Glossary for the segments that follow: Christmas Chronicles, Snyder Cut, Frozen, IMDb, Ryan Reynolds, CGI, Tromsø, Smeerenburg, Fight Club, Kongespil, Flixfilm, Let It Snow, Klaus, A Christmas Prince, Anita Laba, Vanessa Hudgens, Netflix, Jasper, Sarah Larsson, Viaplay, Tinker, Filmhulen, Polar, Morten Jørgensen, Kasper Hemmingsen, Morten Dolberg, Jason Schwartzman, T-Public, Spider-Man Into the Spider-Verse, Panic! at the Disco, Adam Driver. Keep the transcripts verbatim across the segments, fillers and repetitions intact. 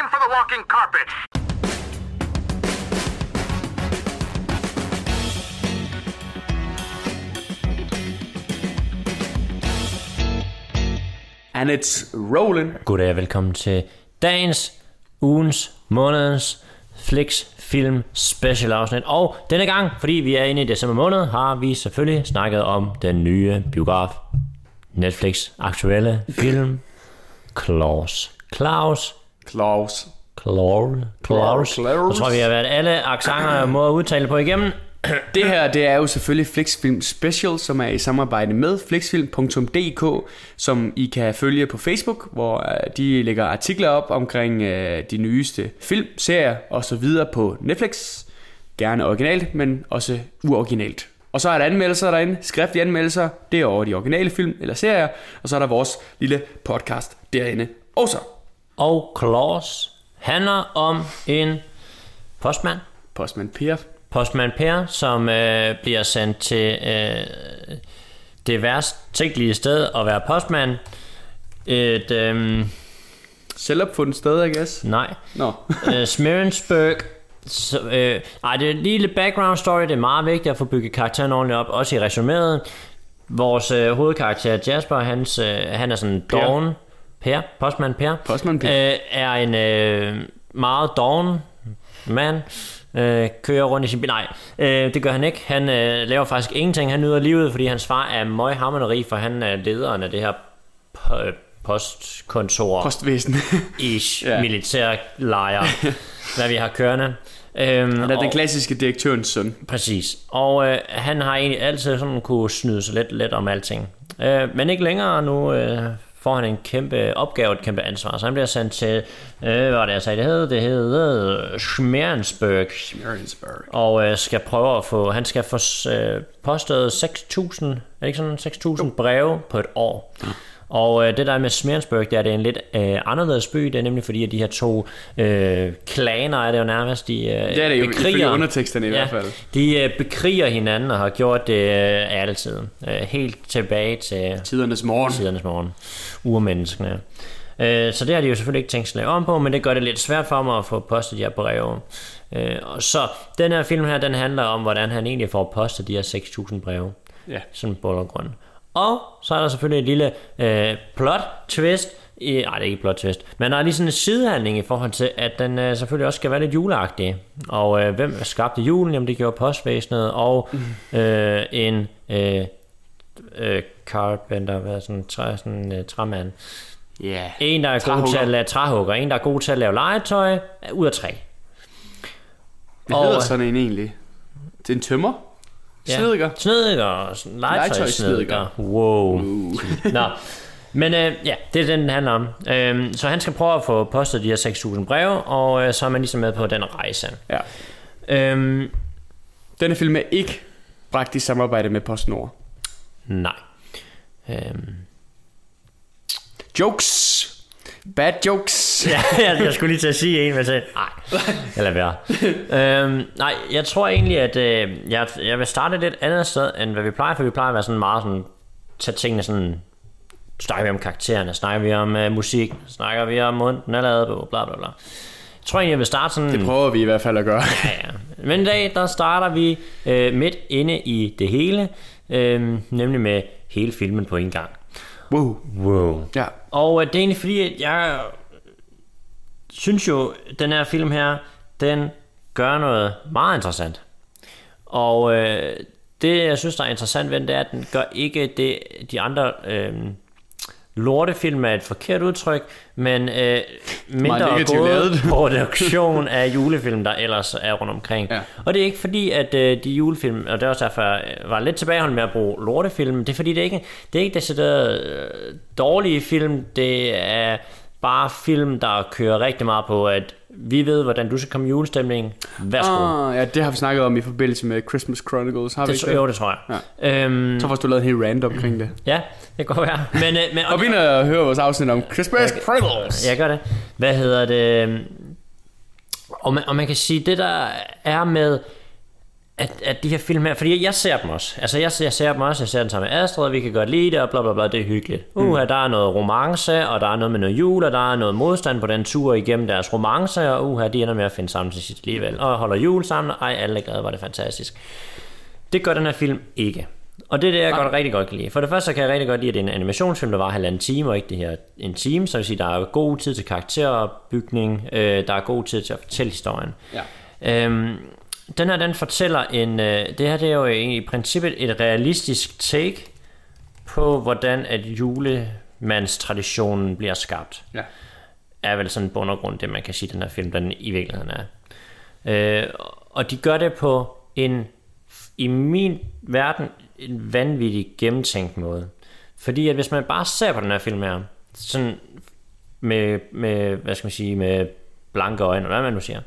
Aim for the walking carpet. And it's rolling. Goddag og velkommen til dagens, ugens, månedens Flixfilm special afsnit. Og denne gang, fordi vi er inde i december måned, har vi selvfølgelig snakket om den nye biograf Netflix aktuelle film Klaus. Klaus. Klaus. Klaus. Klaus. Jeg tror, vi har været alle accenter og måder at udtale på igennem. Det her, det er jo selvfølgelig Flixfilm Special, som er i samarbejde med flixfilm punktum d k, som I kan følge på Facebook, hvor de lægger artikler op omkring øh, de nyeste film, serier og så videre på Netflix. Gerne originalt, men også uoriginalt. Og så er der anmeldelser derinde, skriftlige anmeldelser, det er over de originale film eller serier, og så er der vores lille podcast derinde også. Og Klaus handler om en postmand. Postmand Per. Postmand Per, som øh, bliver sendt til øh, det værst tænkelige sted at være postmand. Et øh, selvopfundet sted, I guess. Nej. No. øh, Smeerenburg. Så, øh, ej, det er en lille background story. Det er meget vigtigt at få bygget karakteren ordentligt op, også i resuméet. Vores øh, hovedkarakter Jasper, hans, øh, han er sådan Per. Doven. Per, postmand Per, postmand per. Øh, er en øh, meget doven mand. Øh, kører rundt i sin bil. Nej, øh, det gør han ikke. Han øh, laver faktisk ingenting. Han nyder livet, fordi hans far er møghamrende rig, for han er lederen af det her p- postkontor. Postvæsen. Ish, ja. Militærlejre, hvad vi har kørende. Øhm, han er og, den klassiske direktørens søn. Præcis. Og øh, han har egentlig altid sådan kunne snyde sig lidt, lidt om alting. Øh, men ikke længere nu... Øh, får han en kæmpe opgave, et kæmpe ansvar. Så han bliver sendt til, øh, hvad var det jeg sagde, det hed? Det hed Smeerenburg. Smeerenburg. Og øh, skal prøve at få, han skal få øh, påstået seks tusind, er det ikke sådan, seks tusind breve på et år. Ja. Og øh, det der med Smeerenburg, det er, det er en lidt øh, anderledes by, det er nemlig fordi, at de her to øh, klaner, er det jo nærmest, de øh, det er det jo, bekriger, underteksterne i ja, hvert fald. De øh, bekriger hinanden og har gjort det øh, altid. Øh, helt tilbage til tidernes morgen. Tidernes morgen. Urmenneskene. Øh, så det har de jo selvfølgelig ikke tænkt sig om på, men det gør det lidt svært for mig at få postet de her breve. Øh, og så den her film her, den handler om, hvordan han egentlig får postet de her seks tusind breve. Ja. Sådan på og grund. Og så er der selvfølgelig et lille øh, plot twist. I, nej, det er ikke plot twist. Men der er lige sådan en sidehandling i forhold til, at den øh, selvfølgelig også skal være lidt juleagtig. Og øh, hvem skabte julen? Jamen det gjorde postvæsenet og øh, en øh, øh, carpenter, hvad er sådan, træ, sådan øh, træmand. Yeah. En, der er træhugger. god til at lave træhugger. En, der er god til at lave legetøj ud af træ. Hvad og, hedder sådan en egentlig? Det er en tømmer? Ja. Snedker. Snedker. Legetøjsnedker. Wow. Uh. Nå. Men øh, ja, det er den, den handler om. Øhm, så han skal prøve at få postet de her seks tusind breve, og øh, så er man ligesom med på den rejse. Ja. Øhm, Denne film er ikke bragt i samarbejde med PostNord. Nej. Øhm. Jokes. Bad jokes. Ja, jeg, jeg skulle lige til at sige en, men jeg sagde, nej, jeg lader være. øhm, nej, jeg tror egentlig, at øh, jeg, jeg vil starte lidt andet sted, end hvad vi plejer, for vi plejer at være sådan meget sådan, tage tingene sådan, snakker vi om karaktererne, snakker vi om øh, musik, snakker vi om munden, eller bla bla bla. Jeg tror egentlig, jeg vil starte sådan... Det prøver vi i hvert fald at gøre. ja, ja. Men i dag, der starter vi øh, midt inde i det hele, øh, nemlig med hele filmen på en gang. Wow. Wow. Ja. Og det er egentlig fordi, at jeg synes jo, at den her film her, den gør noget meget interessant. Og øh, det, jeg synes, der er interessant ved den, det er, at den gør ikke det, de andre øh, lortefilm er et forkert udtryk, men øh, mindre god produktion af julefilm, der ellers er rundt omkring. Ja. Og det er ikke fordi, at øh, de julefilm, og det er også derfor, jeg var lidt tilbageholdt med at bruge lortefilm, det er fordi, det er ikke det er ikke decideret øh, dårlige film, det er bare film, der kører rigtig meget på, at vi ved, hvordan du skal komme i julestemningen. Værsgo. Ah, ja, det har vi snakket om i forbindelse med Christmas Chronicles, har vi det, ikke det? Jo, det tror jeg. Ja. Øhm, så først du lavede en hel rant omkring det. Ja, det går være. Men, men, og vi ind og hører vores afsnit om Christmas jeg, Chronicles. Jeg gør det. Hvad hedder det? Og man, og man kan sige, det der er med at, at de her film her, fordi jeg ser dem også, altså jeg, jeg ser dem også, jeg ser den sammen med Astrid, og vi kan godt lide det, og bla bla bla, det er hyggeligt. Uha, mm. der er noget romance, og der er noget med noget jul, og der er noget modstand på den tur igennem deres romance, og uha, de ender med at finde sammen til sidst alligevel, og holder jul sammen, ej, alle er glade, var det fantastisk. Det gør den her film ikke. Og det er det, jeg godt, rigtig godt kan lide. For det første så kan jeg rigtig godt lide, at det er en animationsfilm, der var halvanden time, og ikke det her en time. Så vil sige, der er god tid til karakterbygning, øh, der er god tid til at fortælle historien. Ja. Øhm, den her, den fortæller en... Øh, det her, det er jo i princippet et realistisk take på, hvordan at julemandstraditionen bliver skabt. Ja. Er vel sådan en bund og grund, det man kan sige, den her film, den i virkeligheden er. Øh, og de gør det på en... i min verden... en vanvittig gennemtænkt måde. Fordi at hvis man bare ser på den her film her, sådan med, med hvad skal man sige, med blanke øjne, hvad man nu siger,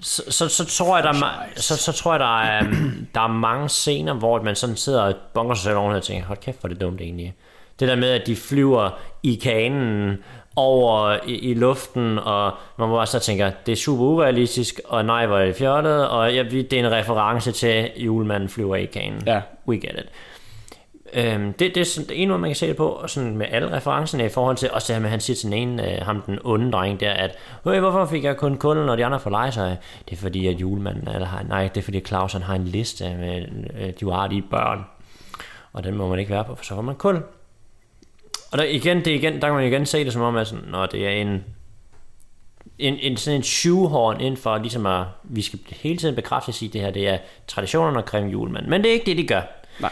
så, så, så tror jeg, der er, så, så tror jeg, der er, der er mange scener, hvor man sådan sidder og bunker sig selv over og tænker, hold kæft, hvor er det dumt egentlig. Det der med, at de flyver i kanen over i, i luften, og man må også tænke, det er super urealistisk, og nej, hvor er det fjollet, og jeg, det er en reference til, julemanden flyver i kanen. Ja. We get it. Øhm, det, det er sådan, det ene måde, man kan se det på, og sådan med alle referencerne i forhold til, også det her med, han siger til den ene, øh, ham den onde dreng der, at hey, hvorfor fik jeg kun kulden, når de andre får legetøj? Det er fordi, at julemanden, eller nej, det er fordi, at Klaus har en liste med øh, de uartige børn, og den må man ikke være på, for så får man kul. Og der, igen, det igen, der kan man igen se det som om, at sådan, når det er en, en, en, sådan en shoehorn ind for, ligesom at vi skal hele tiden bekræfte at sige, at det her det er traditionerne omkring julemanden. Men det er ikke det, de gør. Nej.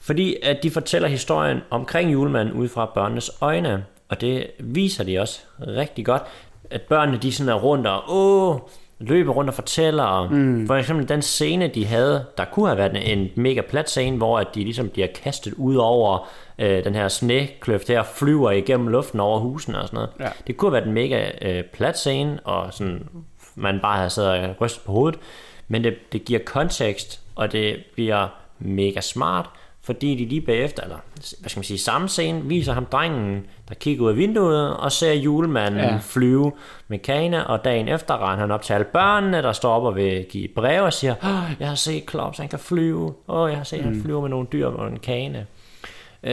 Fordi at de fortæller historien omkring julemanden ud fra børnenes øjne, og det viser de også rigtig godt, at børnene de sådan er rundt og åh, løber rundt og fortæller. Og mm. For eksempel den scene, de havde, der kunne have været en mega plat scene, hvor at de ligesom bliver kastet ud over... Øh, den her snekløft her flyver igennem luften over husene og sådan noget. Ja. Det kunne have været en mega øh, plat scene, og sådan, man bare havde siddet og rystet på hovedet, men det, det giver kontekst, og det bliver mega smart, fordi de lige bagefter, eller hvad skal man sige, samme scene, viser ham drengen, der kigger ud af vinduet, og ser julemanden ja. flyve med kane, og dagen efter render han op til alle børnene, der står op og vil give brev og siger, oh, jeg har set Klaus, han kan flyve, oh, jeg har set, mm. han flyver med nogle dyr og en kane.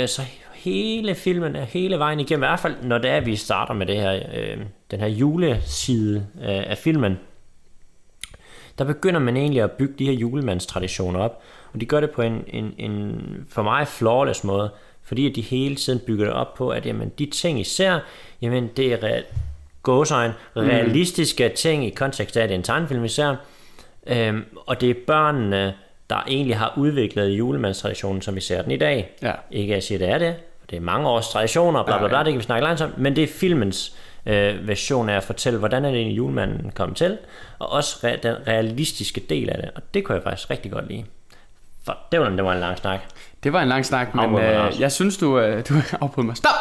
Så hele filmen er hele vejen igennem, i hvert fald når det er, vi starter med det her, øh, den her juleside øh, af filmen, der begynder man egentlig at bygge de her julemandstraditioner op, og de gør det på en, en, en for mig flawless måde, fordi at de hele tiden bygger det op på, at jamen, de ting især, jamen, det er real, gåsøjne, realistiske mm. ting i kontekst af, det er en tegnefilm især, øh, og det er børnene, der egentlig har udviklet julemandstraditionen, som vi ser den i dag. Ja. Ikke at jeg siger, det er det. Det er mange års traditioner, bla bla bla, ja, ja. Det kan vi snakke langsomt, men det er filmens øh, version af at fortælle, hvordan er det egentlig julemanden kom til, og også re- den realistiske del af det, og det kunne jeg faktisk rigtig godt lide. For det var, det var en lang snak. Det var en lang snak, men øh, jeg synes, du... Øh, du afbrød mig. Stop!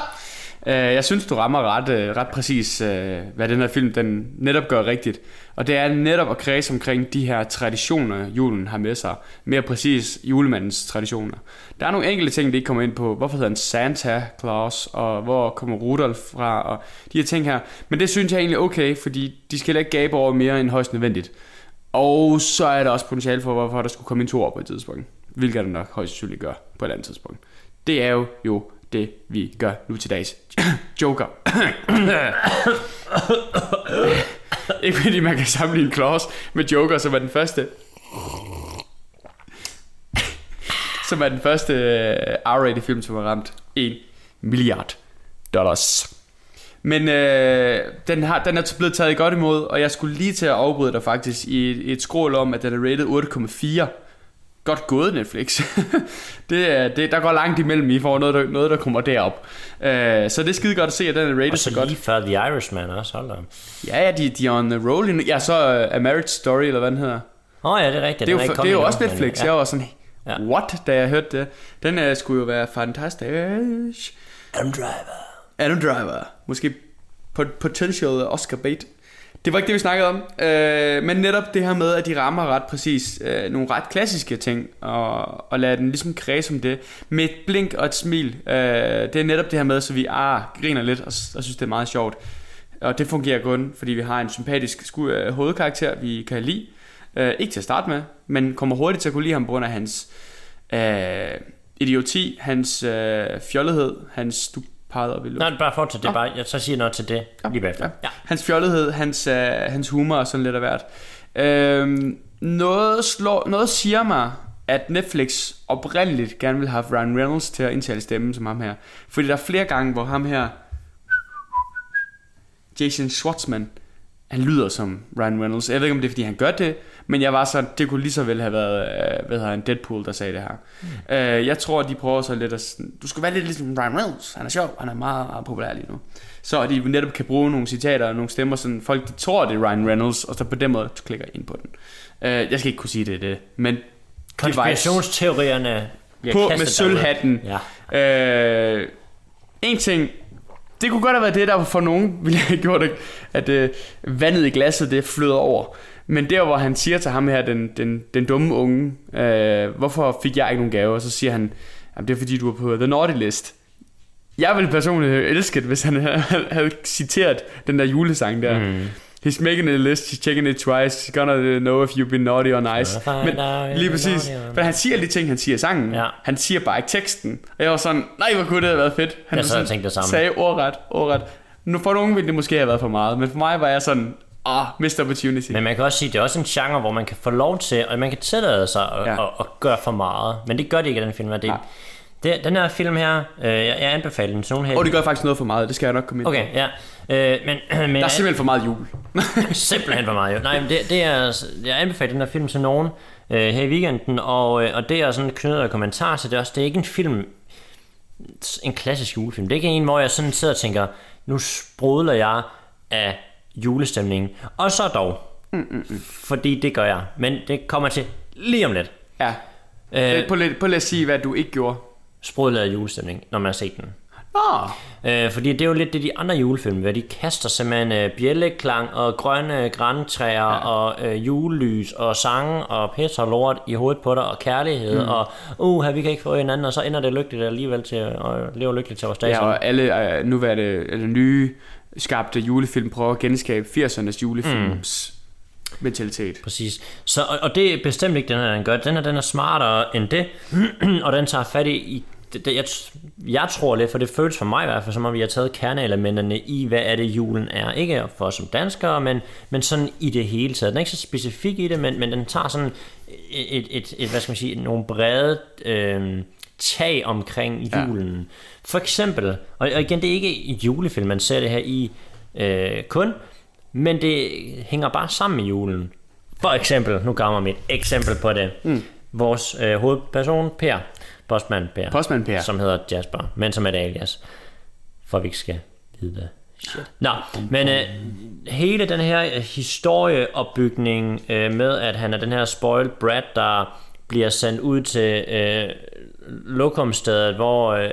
Øh, jeg synes, du rammer ret, øh, ret præcis, øh, hvad den her film den netop gør rigtigt. Og det er netop at kredse omkring de her traditioner, julen har med sig. Mere præcis julemandens traditioner. Der er nogle enkelte ting, der ikke kommer ind på. Hvorfor hedder han Santa Claus? Og hvor kommer Rudolf fra? Og de her ting her. Men det synes jeg egentlig er okay, fordi de skal ikke gabe over mere end højst nødvendigt. Og så er der også potentiale for, hvorfor der skulle komme en to år på et tidspunkt. Hvilket der nok højst sandsynligt gør på et andet tidspunkt. Det er jo jo det, vi gør nu til dags. Joker. Ikke fordi man kan sammenligne Klaus med Joker, som er den første som er den første R-rated film, som har ramt en milliard dollars. Men øh, den, har, den er blevet taget godt imod, og jeg skulle lige til at afbryde dig faktisk i et, i et skrål om, at den er rated otte komma fire. Godt gået, Netflix. det, det, der går langt imellem, I får noget, der, noget, der kommer derop. Uh, så det er skide godt at se, at den er rated så godt. Og så lige før The Irishman også, hold da. Ja, ja, de, de er on the roll. Ja, så uh, A Marriage Story, eller hvad den hedder. Åh oh, ja, det er rigtigt. Det er jo, for, det er jo også Netflix. Ja. Jeg var sådan, what, da jeg hørte det. Den uh, skulle jo være fantastisk. Adam Driver. Adam Driver. Måske potential Oscar bait. Det var ikke det, vi snakkede om, øh, men netop det her med, at de rammer ret præcis øh, nogle ret klassiske ting, og, og lader den ligesom kredse om det, med et blink og et smil. Øh, det er netop det her med, så vi ah, griner lidt, og, og synes, det er meget sjovt. Og det fungerer kun, fordi vi har en sympatisk sku- hovedkarakter, vi kan lide, Øh, ikke til at starte med, men kommer hurtigt til at kunne lide ham på grund af hans øh, idioti, hans øh, fjollethed, hans... Du pegede op i luften. Nej, bare fortsæt det, ja. bare, jeg så siger noget til det ja. lige bagefter. Ja. Ja. Hans fjollethed, hans, øh, hans humor og sådan lidt af hvert. Øh, noget, slår, noget siger mig, at Netflix oprindeligt gerne vil have Ryan Reynolds til at indtale stemmen som ham her. Fordi der er flere gange, hvor ham her, Jason Schwartzman, han lyder som Ryan Reynolds. Jeg ved ikke, om det er, fordi han gør det, men jeg var så, det kunne lige så vel have været øh, hvad hedder han, Deadpool, der sagde det her. Mm. Øh, jeg tror, de prøver så lidt at... Du skal være lidt ligesom Ryan Reynolds. Han er sjov. Han er meget, meget populær lige nu. Så de netop kan bruge nogle citater og nogle stemmer, sådan folk, de tror, det er Ryan Reynolds, og så på den måde, du klikker ind på den. Øh, jeg skal ikke kunne sige, det er det, men... Konspirationsteorierne... På med sølvhatten. Ja. Øh, en ting... Det kunne godt have været det, der for nogen ville have gjort, at øh, vandet i glasset, det flyder over. Men der, hvor han siger til ham her, den, den, den dumme unge, øh, hvorfor fik jeg ikke nogen gave? Og så siger han, jamen det er fordi, du er på The Naughty List. Jeg ville personligt have elsket, hvis han havde, havde citeret den der julesang der. Mm. He's making a list, he's checking it twice, he's gonna know if you've been naughty or nice. Men lige præcis, for han siger alle de ting, han siger i sangen. Ja. Han siger bare ikke teksten. Og jeg var sådan, nej, hvor kunne det have været fedt. Han jeg sådan, jeg det samme. sagde ordret, ordret. Nu for nogen ville det måske have været for meget, men for mig var jeg sådan, ah, missed opportunity. Men man kan også sige, det er også en genre, hvor man kan få lov til, og man kan tillade sig at, ja. at, at gøre for meget. Men det gør det ikke i den film, det ja. Det, den her film her, øh, jeg anbefaler den til nogen her. Og det gør faktisk noget for meget, det skal jeg nok komme ind på. Okay, ja. Øh, men, men der er simpelthen for meget jul. Simpelthen for meget jul. Nej, men det, det er, jeg anbefaler den her film til nogen øh, her i weekenden, og, øh, og det er sådan knyttet af kommentar til det også. Det er ikke en film, en klassisk julefilm. Det er ikke en, hvor jeg sådan sidder og tænker, nu sprudler jeg af julestemningen. Og så dog, mm, mm, mm. fordi det gør jeg. Men det kommer til lige om lidt. Ja, øh, på, på lad os sige, hvad du ikke gjorde. Sprudlaget julestemning, når man har set den. Ah. Øh, fordi det er jo lidt det, de andre julefilm, hvor de kaster simpelthen øh, bjælleklang og grønne grantræer ja. og øh, julelys og sange og pis og lort i hovedet på dig og kærlighed mm. og uh, her, vi kan ikke få hinanden, og så ender det lykkeligt alligevel til at leve lykkeligt til vores dag. Ja, og alle øh, nu er det, er det nye skabte julefilm prøver at genskabe firsernes julefilms mm. mentalitet. Præcis. Så, og, og det er bestemt ikke den her, den gør. Den her, den er smartere end det, og den tager fat i, i Det, det, jeg, jeg tror lidt, for det føles for mig i hvert fald, som om vi har taget kerneelementerne i, hvad er det julen er. Ikke for os som danskere, men, men sådan i det hele taget. Den er ikke så specifik i det, men, men den tager sådan et, et, et, et hvad skal man sige, nogle brede øh, tag omkring julen. Ja. For eksempel, og, og igen, det er ikke i julefilm, man ser det her i øh, kun, men det hænger bare sammen med julen. For eksempel, nu gav mig mit eksempel på det. Mm. Vores øh, hovedperson, Per, Postmand Per, Postmand Per, som hedder Jasper, men som er et alias, for vi ikke skal vide det. Shit. Nå, men øh, hele den her historieopbygning øh, med, at han er den her spoiled brat, der bliver sendt ud til øh, lokumstedet, hvor øh,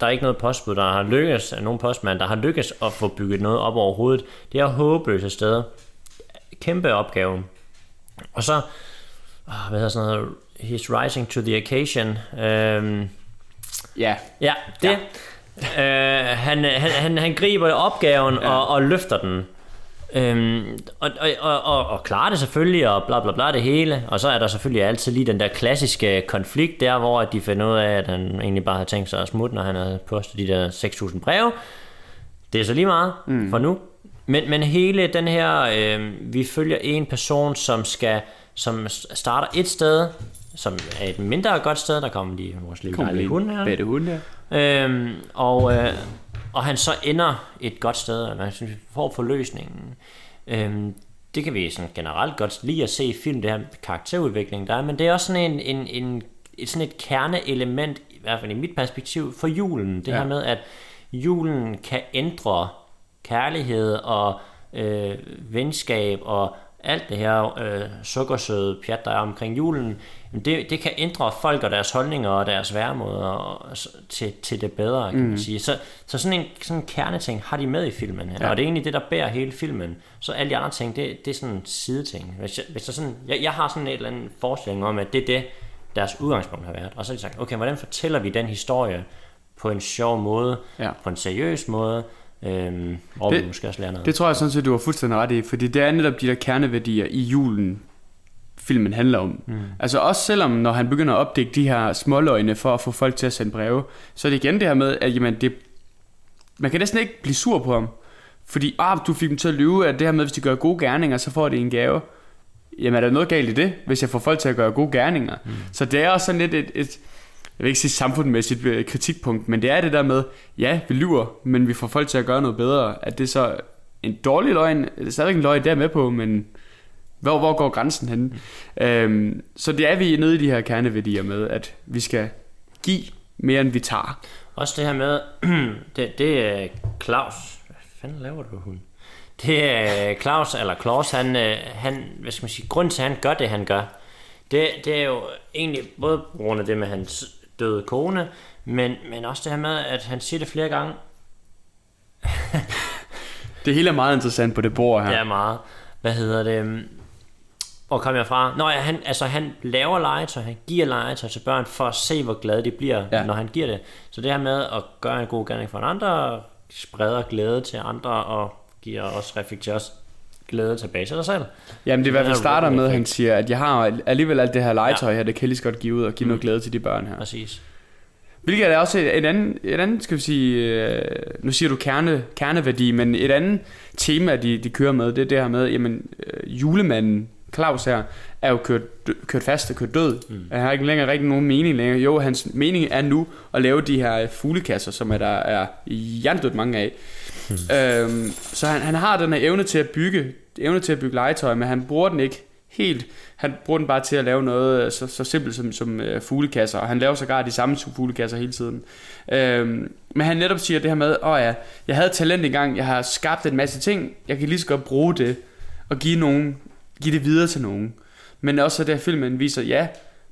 der er ikke noget postbud, der har lykkes, nogen postmand, der har lykkes at få bygget noget op overhovedet. Det er håbløse steder. Kæmpe opgave. Og så, åh, hvad hedder sådan noget, he's rising to the occasion. Øhm, yeah. Ja. Det. Ja. Øh, han, han, han, han griber opgaven ja. og, og løfter den. Øhm, og, og, og, og klarer det selvfølgelig, og bla bla bla det hele. Og så er der selvfølgelig altid lige den der klassiske konflikt der, hvor de finder ud af, at han egentlig bare har tænkt sig at smutte, når han har postet de der seks tusind breve. Det er så lige meget mm. for nu. Men, men hele den her, øh, vi følger en person, som skal, som starter et sted, som er et mindre godt sted, der kommer lige vores lille dejlige hund her. Bedre hund, ja. Øhm, og, øh, og han så ender et godt sted, og man synes, vi får forløsningen. Øhm, det kan vi sådan generelt godt lide at se i film, det her karakterudvikling der er, men det er også sådan, en, en, en, et, sådan et kerneelement, i hvert fald i mit perspektiv, for julen. Det ja. her med, at julen kan ændre kærlighed og øh, venskab og alt det her øh, sukkersøde pjat, der er omkring julen, det, det kan ændre folk og deres holdninger og deres væremåder og, og, til, til det bedre, kan mm. man sige. Så, så sådan en sådan kerneting har de med i filmen her, ja. og det er egentlig det, der bærer hele filmen. Så alle de andre ting, det, det er sådan sideting. Hvis jeg, hvis der sådan, jeg, jeg har sådan en eller anden forestilling om, at det er det, deres udgangspunkt har været. Og så har de sagt, okay, hvordan fortæller vi den historie på en sjov måde, ja. på en seriøs måde, Øhm, og det, måske også lære noget. Det tror jeg sådan set du har fuldstændig ret i, fordi det er netop de der kerneværdier i julen, filmen handler om. Mm. Altså også selvom, når han begynder at opdække de her småløgne for at få folk til at sende breve, så er det igen det her med, at jamen, det, man kan næsten ikke blive sur på ham, fordi ah, du fik dem til at lyve, at det her med, hvis de gør gode gerninger, så får de en gave. Jamen er der noget galt i det, hvis jeg får folk til at gøre gode gerninger? Mm. Så det er også sådan lidt et, et, jeg vil ikke sige samfundsmæssigt kritikpunkt, men det er det der med, ja, vi lyver, men vi får folk til at gøre noget bedre. At det er så en dårlig løgn, det er stadigvæk en løgn, der er med på, men hvor, hvor går grænsen henne? Mm. Øhm, så det er vi nede i de her kerneværdier med, at vi skal give mere, end vi tager. Også det her med, det, det er Klaus. Hvad fanden laver du, hun? Det er Klaus, eller Klaus, han, han, hvad skal man sige, grunden til, at han gør det, han gør, det, det er jo egentlig både på grund af det med hans døde kone, men, men også det her med, at han siger det flere gange. Det hele er meget interessant på det bord her. Ja, meget. Hvad hedder det? Hvor kom jeg fra? Nå, ja, han, altså, han laver legetøj, han giver legetøj til børn, for at se, hvor glade de bliver, ja, når han giver det. Så det her med at gøre en god gerning for en andre, spreder glæde til andre, og giver os, reflekterer os glæde tilbage til dig selv. Jamen det er i hvert fald starter med, at han siger, at jeg har alligevel alt det her legetøj, ja, her, det kan jeg lige så godt give ud og give mm. noget glæde til de børn her. Præcis. Hvilket er også et andet, et andet skal vi sige, nu siger du kerne, kerneværdi, men et andet tema, de, de kører med, det er det her med, jamen julemanden, Klaus her, er jo kørt, kørt fast og kørt død. Mm. Han har ikke længere rigtig nogen mening længere. Jo, hans mening er nu at lave de her fuglekasser, som er, der er hjernedødt mange af. Mm. Øhm, så han, han har den her evne til at bygge, evne til at bygge legetøj, men han bruger den ikke helt. Han bruger den bare til at lave noget så, så simpelt som, som øh, fuglekasser, og han laver sågar de samme fuglekasser hele tiden. Øhm, men han netop siger det her med, åh ja, jeg havde talent engang, jeg har skabt en masse ting, jeg kan lige så godt bruge det og give nogen, give det videre til nogen. Men også der filmen viser, ja,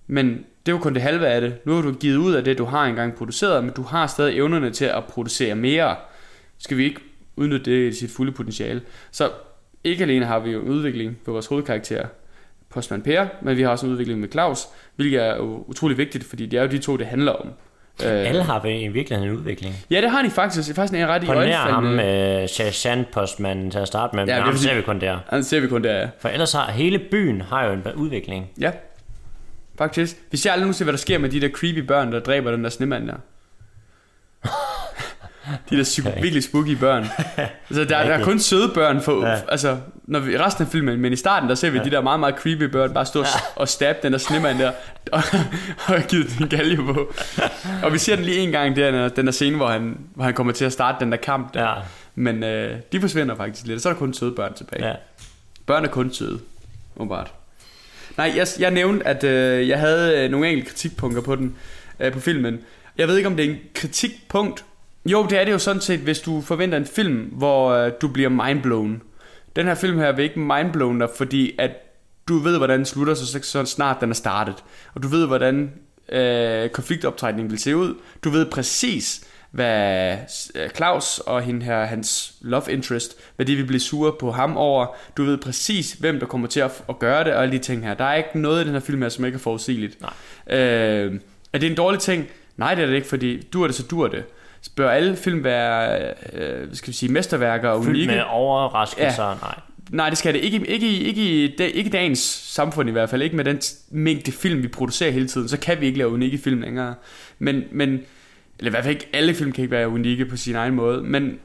men det var kun det halve af det. Nu har du givet ud af det, du har engang produceret, men du har stadig evnerne til at producere mere. Skal vi ikke udnytte det i sit fulde potentiale? Så ikke alene har vi jo en udvikling på vores hovedkarakter, Postman Per, men vi har også en udvikling med Klaus, hvilket er jo utrolig vigtigt, fordi det er jo de to, det handler om. Alle har vel i virkeligheden en udvikling. Ja, det har de faktisk. Det er faktisk en ret i øjnefaldende. Ponderer ham, Shazam-postmanden til at starte med, ja, men ham ser vi kun der. Han ser vi kun der, ja. For ellers har hele byen har jo en udvikling. Ja, faktisk. Vi ser aldrig nu se, hvad der sker med de der creepy børn, der dræber den der snemand der. De der psyko- okay. virkelig spooky børn. Altså der, der er kun søde børn for, ja. Altså når vi, resten af filmen. Men i starten der ser vi ja. de der meget meget creepy børn bare stå ja. og stabbe den der snemand der og, og give den en galge på. Og vi ser den lige en gang der, den der scene hvor han, hvor han kommer til at starte den der kamp der. Ja. Men øh, de forsvinder faktisk lidt. Så er der kun søde børn tilbage. ja. Børn er kun søde åbenbart. Nej, jeg, jeg nævnte at øh, jeg havde nogle enkelte kritikpunkter på den, øh, på filmen. Jeg ved ikke om det er en kritikpunkt. Jo, det er det jo sådan set, hvis du forventer en film, hvor øh, du bliver mindblown. Den her film her vil ikke mindblown dig, fordi at du ved, hvordan den slutter, så, så snart den er startet. Og du ved, hvordan øh, konfliktoptrækningen vil se ud. Du ved præcis, hvad Klaus og hende her, hans love interest, hvad de vil blive sure på ham over. Du ved præcis, hvem der kommer til at, at gøre det, og alle de ting her. Der er ikke noget i den her film her, som ikke er forudsigeligt. Nej. Øh, er det en dårlig ting? Nej, det er det ikke, fordi dur det, så dur det. Bør alle film være, øh, skal vi sige, mesterværker og unikke? Film med overraskelser, ja. nej. Nej, det skal det. Ikke, ikke, ikke, ikke dagens samfund i hvert fald. Ikke med den mængde film, vi producerer hele tiden. Så kan vi ikke lave unikke film længere. Men, men eller i hvert fald ikke alle film kan ikke være unikke på sin egen måde. Men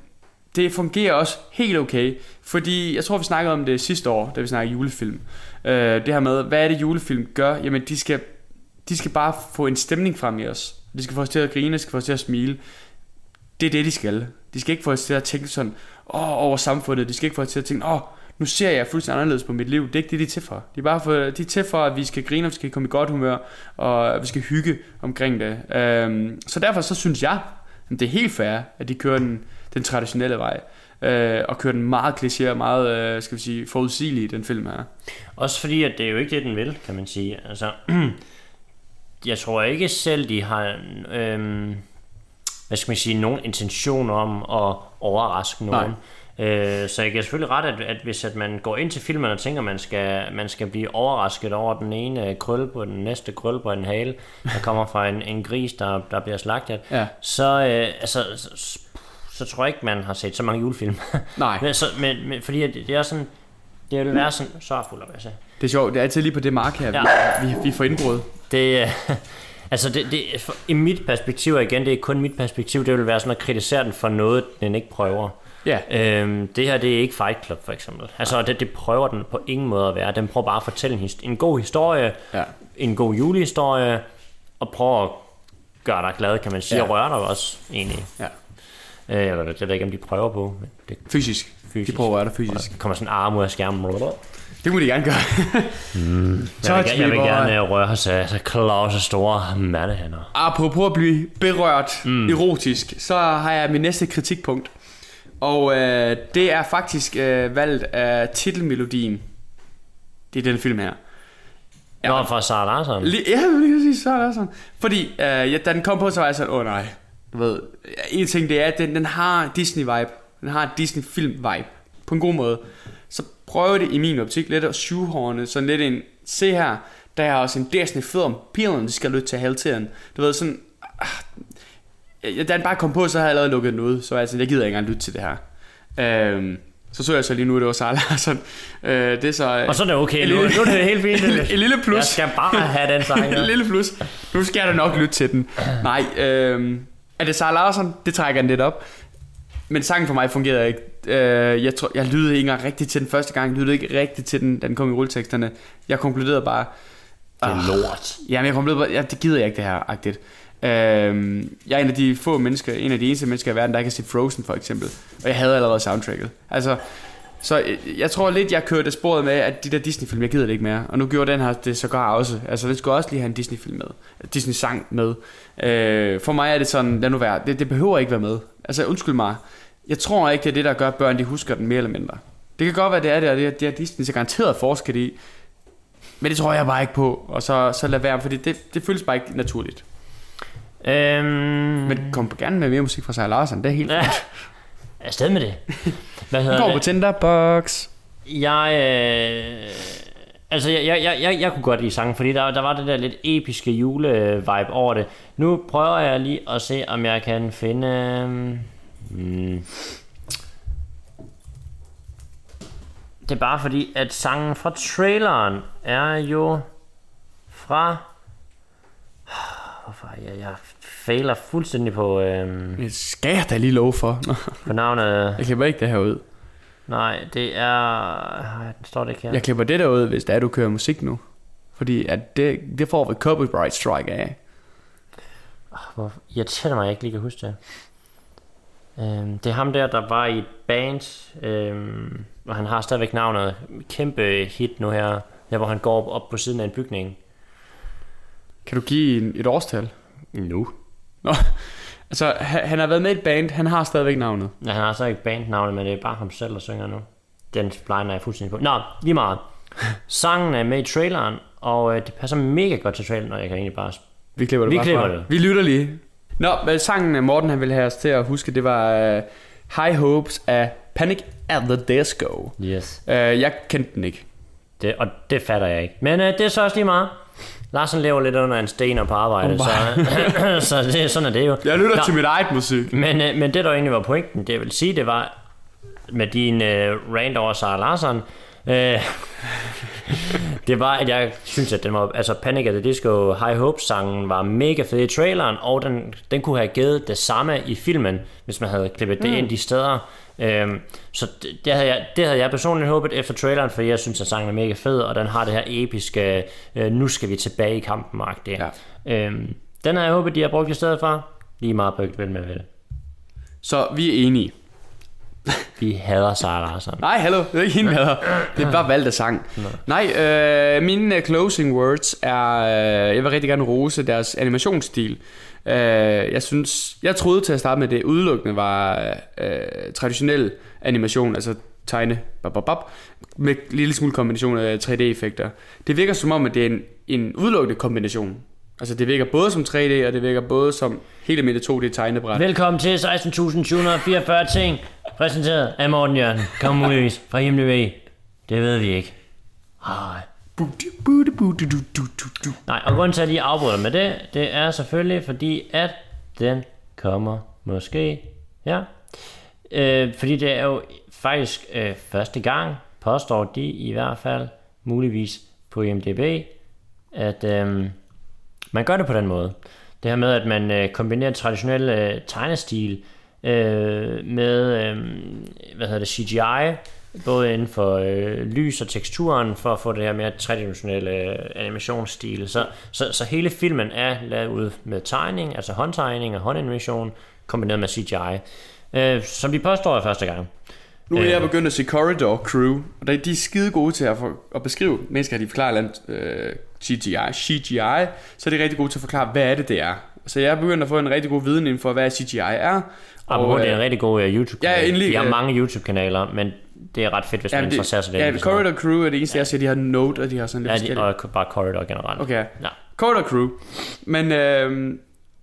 det fungerer også helt okay. Fordi jeg tror, vi snakkede om det sidste år, da vi snakkede julefilm. Øh, det her med, hvad er det julefilm gør? Jamen, de skal, de skal bare få en stemning frem i os. De skal få os til at grine, de skal få os til at smile. Det er det, de skal. De skal ikke få os til at tænke sådan åh, over samfundet. De skal ikke få os til at tænke, åh, nu ser jeg fuldstændig anderledes på mit liv. Det er ikke det, de er til for. De er bare for, de er til for, at vi skal grine, og vi skal komme i godt humør, og vi skal hygge omkring det. Øhm, så derfor så synes jeg, at det er helt fair, at de kører den, den traditionelle vej, øh, og kører den meget kliché og meget, øh, skal vi sige, forudsigelig i den film her. Også fordi, at det er jo ikke det, den vil, kan man sige. Altså, jeg tror ikke selv, de har... Øh... hvad skal man sige, nogen intentioner om at overraske nogen. Øh, så jeg giver selvfølgelig ret, at, at hvis at man går ind til filmen og tænker, at man skal, man skal blive overrasket over den ene krølle på den næste krølle på en hale, der kommer fra en, en gris, der, der bliver slagtet, ja. så, øh, altså, så, så tror jeg ikke, man har set så mange julefilm. Nej. men, så, men, men, fordi det, det er sådan, Det ville være sådan sørgfuldt at være. Det er sjovt, det er altid lige på det mark her, ja. vi, vi får indbrud. Det, altså det, det, for, i mit perspektiv, og igen, det er kun mit perspektiv, det vil være sådan at kritisere den for noget, den ikke prøver. Ja. Øhm, det her, det er ikke Fight Club for eksempel. Altså det, det prøver den på ingen måde at være. Den prøver bare at fortælle en, his- en god historie, ja. En god julehistorie, og prøver at gøre dig glad, kan man sige, ja. Og røre dig også egentlig. Ja. Øh, eller det ved ikke, om de prøver på. Men det, fysisk. Fysisk. De prøver at være der fysisk. Der kommer sådan en arm ud af skærmen. Det må de gerne gøre. mm. jeg, vil, jeg vil gerne røre sig af Klaus' store mandehænder. Apropos at blive berørt mm. erotisk, så har jeg min næste kritikpunkt. Og øh, det er faktisk øh, valgt af titelmelodien. Det er den film her. Ja. Nå, fra Sarah Larsson. Ja, det kan sige Sarah Larsson. Fordi øh, ja, da den kom på, så var jeg sådan, åh oh, nej. Du ved, en ting det er, at den, den har Disney-vibe. Den har en Disney-film-vibe. På en god måde. Så prøver det i min optik lidt at shoehorne. Sådan lidt en, se her, der er også en Disney-film. Pigerne skal lytte til halvtiden. Du ved, sådan... Ah, da den bare kom på, så havde jeg allerede lukket den ud. Så var jeg sådan, jeg gider ikke engang lytte til det her. Øhm, så så jeg så lige nu, det var Sarah Larsson. Øh, det er så... Og så er det okay nu. Nu er det helt fint. En, en lille plus. Jeg skal bare have den sang. En lille plus. Nu skal jeg nok lytte til den. Nej, øhm, er det Sarah Larsson? Det trækker den lidt op. Men sangen for mig fungerede ikke. Øh, jeg, tror, jeg lyttede ikke engang rigtigt til den første gang. Jeg lyttede ikke rigtigt til den, da den kom i rulleteksterne. Jeg konkluderede bare... Det er lort. Jamen, jeg konkluderede bare... Ja, det gider jeg ikke, det her-agtigt. Øhm, jeg er en af de få mennesker, en af de eneste mennesker i verden, der kan se Frozen for eksempel. Og jeg havde allerede soundtracket. Altså, så jeg tror lidt, jeg kørte sporet med, at de der Disney-film, jeg gider det ikke mere. Og nu gjorde den her det sågar også. Altså, den skulle også lige have en Disney-film med. Disney-sang med. Øh, for mig er det sådan, lad nu være. Det, det behøver ikke være med. Altså, undskyld mig. Jeg tror ikke, det er det, der gør, at børn de husker den mere eller mindre. Det kan godt være, det er det, og det er, det er Disney så garanteret forsket i. Men det tror jeg bare ikke på. Og så, så lad være, fordi det, det føles bare ikke naturligt. Øhm... Men kom gerne med mere musik fra Sarah Larsson. Det er helt ja. Fint. Afsted med det. Hvad hedder det? Du går på Tinderbox. Jeg, øh... altså, jeg, jeg, jeg, jeg kunne godt lide sangen, fordi der, der var det der lidt episke jule-vibe over det. Nu prøver jeg lige at se, om jeg kan finde... Hmm. Det er bare fordi, at sangen fra traileren er jo fra... Hvorfor? Jeg, jeg fejler fuldstændig på... Øhm... Det skal jeg da lige love for. på navnet... Jeg klipper ikke det her ud. Nej, det er... Den står det ikke her. Jeg klipper det der ud, hvis det er, du kører musik nu. Fordi at det, det får vi copyright strike af. Hvor irriterer mig, jeg ikke lige kan huske det. Det er ham der, der var i et band, øhm, og han har stadigvæk navnet. Kæmpe hit nu her, der hvor han går op på siden af en bygning. Kan du give et årstal? Nu. Nå, altså han har været med i et band, han har stadigvæk navnet. Ja, han har stadigvæk bandnavnet, men det er bare ham selv, der synger nu. Den blegner jeg fuldstændig på. Nå, lige meget. Sangen er med i traileren, og det passer mega godt til traileren, og jeg kan egentlig bare... Vi klipper det Vi bare klipper det. Vi lytter lige. Nå, sangen Morten han ville have os til at huske, det var uh, High Hopes af Panic! At the Disco. Yes. Uh, jeg kendte den ikke. Det, og det fatter jeg ikke. Men uh, det er så også lige meget. Larsen lever lidt under en sten og på arbejde, oh så, så det, sådan er det jo. Jeg lytter Nå, til mit eget musik. Men, uh, men det der egentlig var pointen, det vil sige, det var med din uh, rant over Sarah Larsson. Uh, det var, at jeg synes, at den var, altså Panic! At the Disco High Hopes-sangen var mega fed i traileren, og den, den kunne have givet det samme i filmen, hvis man havde klippet mm. det ind de steder. Øhm, så det, det, havde jeg, det havde jeg personligt håbet efter traileren, fordi jeg synes, at sangen er mega fed, og den har det her episke, øh, nu skal vi tilbage i kampen-mark der. Ja. Øhm, den havde jeg håbet, de har brugt i stedet for. Lige meget bøgt vel med ved det. Så vi er enige. Vi hader Sarah Larsson. Nej, hallo, det er ikke hende, vi hader. Det er bare valgt af sang. Nej, Nej øh, mine closing words er, øh, jeg vil rigtig gerne rose deres animationsstil. Øh, jeg synes, jeg troede til at starte med, det udelukkende var øh, traditionel animation, altså tegne, bap, bap, bap, med en lille smule kombination af tre D-effekter. Det virker som om, at det er en, en udelukkende kombination. Altså det virker både som tre D, og det virker både som hele midt to D tegnebræt. Velkommen til seksten tusind syv hundrede og fireogfyrre ting, præsenteret af Morten Jørgen. Kom muligvis fra himmelvæg. Det ved vi ikke. Nej, og grunden til at lige afbryder med det, det er selvfølgelig fordi, at den kommer måske. Ja. Øh, fordi det er jo faktisk øh, første gang, påstår de i hvert fald, muligvis på I M D B, at øh, man gør det på den måde. Det her med, at man øh, kombinerer traditionel øh, tegnestil øh, med øh, hvad hedder det, C G I, både inden for øh, lys og teksturen, for at få det her mere traditionelle øh, animationsstil. Så, så, så hele filmen er lavet ud med tegning, altså håndtegning og håndanimation, kombineret med C G I, øh, som de påstår af første gang. Nu er jeg begyndt at se Corridor Crew, og de er skide gode til at, for, at beskrive. Mennesker har de forklaret øh, C G I, C G I, så er de rigtig gode til at forklare, hvad er det, det er. Så jeg er begyndt at få en rigtig god viden inden for, hvad C G I er. Og, og det er en rigtig god uh, YouTube-kanal. Ja, endelig, de har mange YouTube-kanaler, men det er ret fedt, hvis ja, man det, interesserer sig. Ja, det, ja Corridor Crew er det eneste, ja. Jeg ser, de har Note, og de har sådan lidt ja, forskellige. Ja, bare Corridor generelt. Okay, ja. Corridor Crew. Men, øh,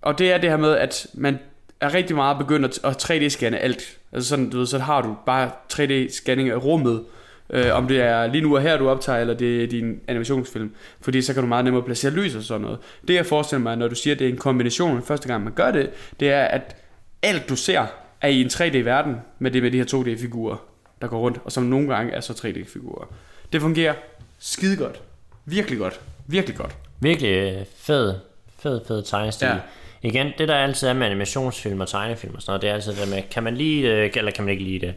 og det er det her med, at man er rigtig meget begyndt at tre D-scanne alt. Altså sådan, du ved, så har du bare tre D-scanning af rummet, øh, om det er lige nu og her, du optager, eller det er din animationsfilm. Fordi så kan du meget nemmere placere lys og sådan noget. Det jeg forestiller mig, når du siger, at det er en kombination, første gang man gør det, det er, at alt du ser er i en tre D-verden, med det med de her to D-figurer, der går rundt, og som nogle gange er så tre D-figurer. Det fungerer skide godt. Virkelig godt. Virkelig godt. Virkelig fed, fed, fed tegnestil. Ja. Igen, det der altid er med animationsfilm og tegnefilm og sådan noget, det er altid det med, kan man lide det, eller kan man ikke lide det.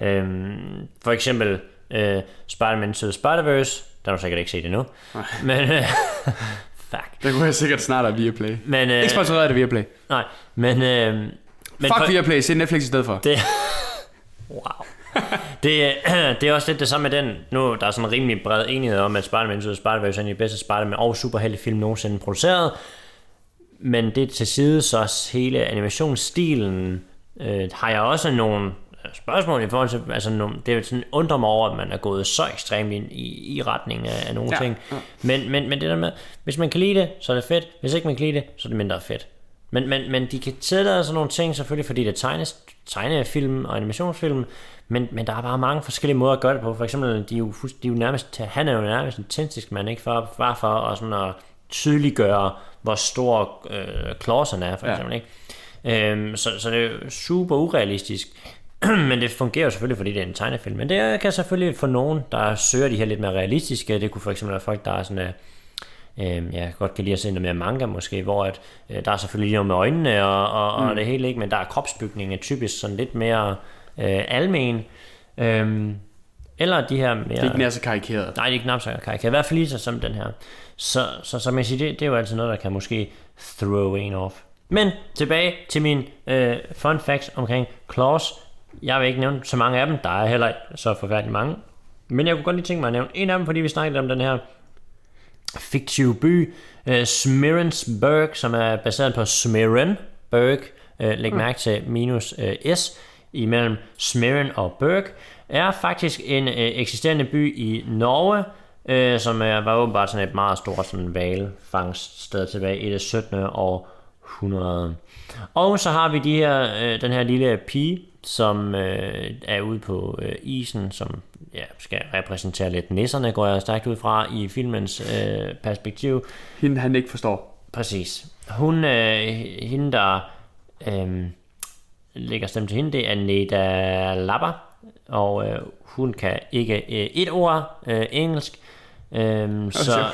Ja. Øhm, for eksempel øh, Spider-Man Into the Spider-Verse, der har du sikkert ikke set det endnu. Nej. Men, øh, fuck. Det kunne jeg sikkert snart have Viaplay. Men, øh, ikke sponsoreret det Viaplay. Nej, men... Øh, men fuck for, Viaplay, se Netflix i stedet for. Det, wow. det, øh, det er også lidt det samme med den. Nu der er sådan en rimelig bred enighed om, at Spider-Man Into the Spider-Verse er en af de bedste Spider-Man og superheltefilm nogensinde produceret. Men det til side, så hele animationsstilen øh, har jeg også nogle spørgsmål i forhold til, altså nogle, det er sådan undrer mig over, at man er gået så ekstremt ind i, i retning af, af nogle ja. ting. Men, men, men det der med, hvis man kan lide det, så er det fedt. Hvis ikke man kan lide det, så er det mindre fedt. Men, men, men de kan tillade sådan nogle ting selvfølgelig, fordi det er tegnes, tegnefilm og animationsfilm, men, men der er bare mange forskellige måder at gøre det på. For eksempel, de er jo, de er jo nærmest, han er jo nærmest en tændstisk mand, ikke? For, bare for at, sådan at tydeliggøre, hvor stor øh, klodserne er, for eksempel, ja. ikke? Øhm, så, så det er super urealistisk, men det fungerer selvfølgelig, fordi det er en tegnefilm. Men det kan selvfølgelig for nogen, der søger de her lidt mere realistiske, det kunne for eksempel være folk, der er sådan, øh, jeg godt kan lide at se noget mere manga måske, hvor at, øh, der er selvfølgelig noget med øjnene og, og, mm. og det hele, ikke? Men der er kropsbygningen typisk sådan lidt mere øh, almen. Øhm, eller de her mere... Det er ikke nær så karikeret. Nej, det er ikke nær så karikeret. I hvert fald lige så som den her. Så, så som jeg siger, det, det er jo altid noget, der kan måske throw en off. Men tilbage til min øh, fun facts omkring Klaus. Jeg vil ikke nævne så mange af dem. Der er heller ikke så forfærdeligt mange. Men jeg kunne godt lige tænke mig at nævne en af dem, fordi vi snakkede om den her fiktive by, øh, Smeerenburg, som er baseret på Smeerenburg. Øh, læg mærke til minus øh, S imellem Smeren og Burg. Er faktisk en øh, eksisterende by i Norge, øh, som øh, var åbenbart sådan et meget stort sådan hvalfangststed tilbage i det syttende århundrede. Og så har vi de her, øh, den her lille pige, som øh, er ude på øh, isen, som ja, skal repræsentere lidt nisserne, går jeg stærkt ud fra i filmens øh, perspektiv. Hende han ikke forstår. Præcis. Hun, øh, hende der øh, lægger stemme til hende, det er Anita Laba. Og øh, hun kan ikke øh, et ord øh, engelsk. Øhm, så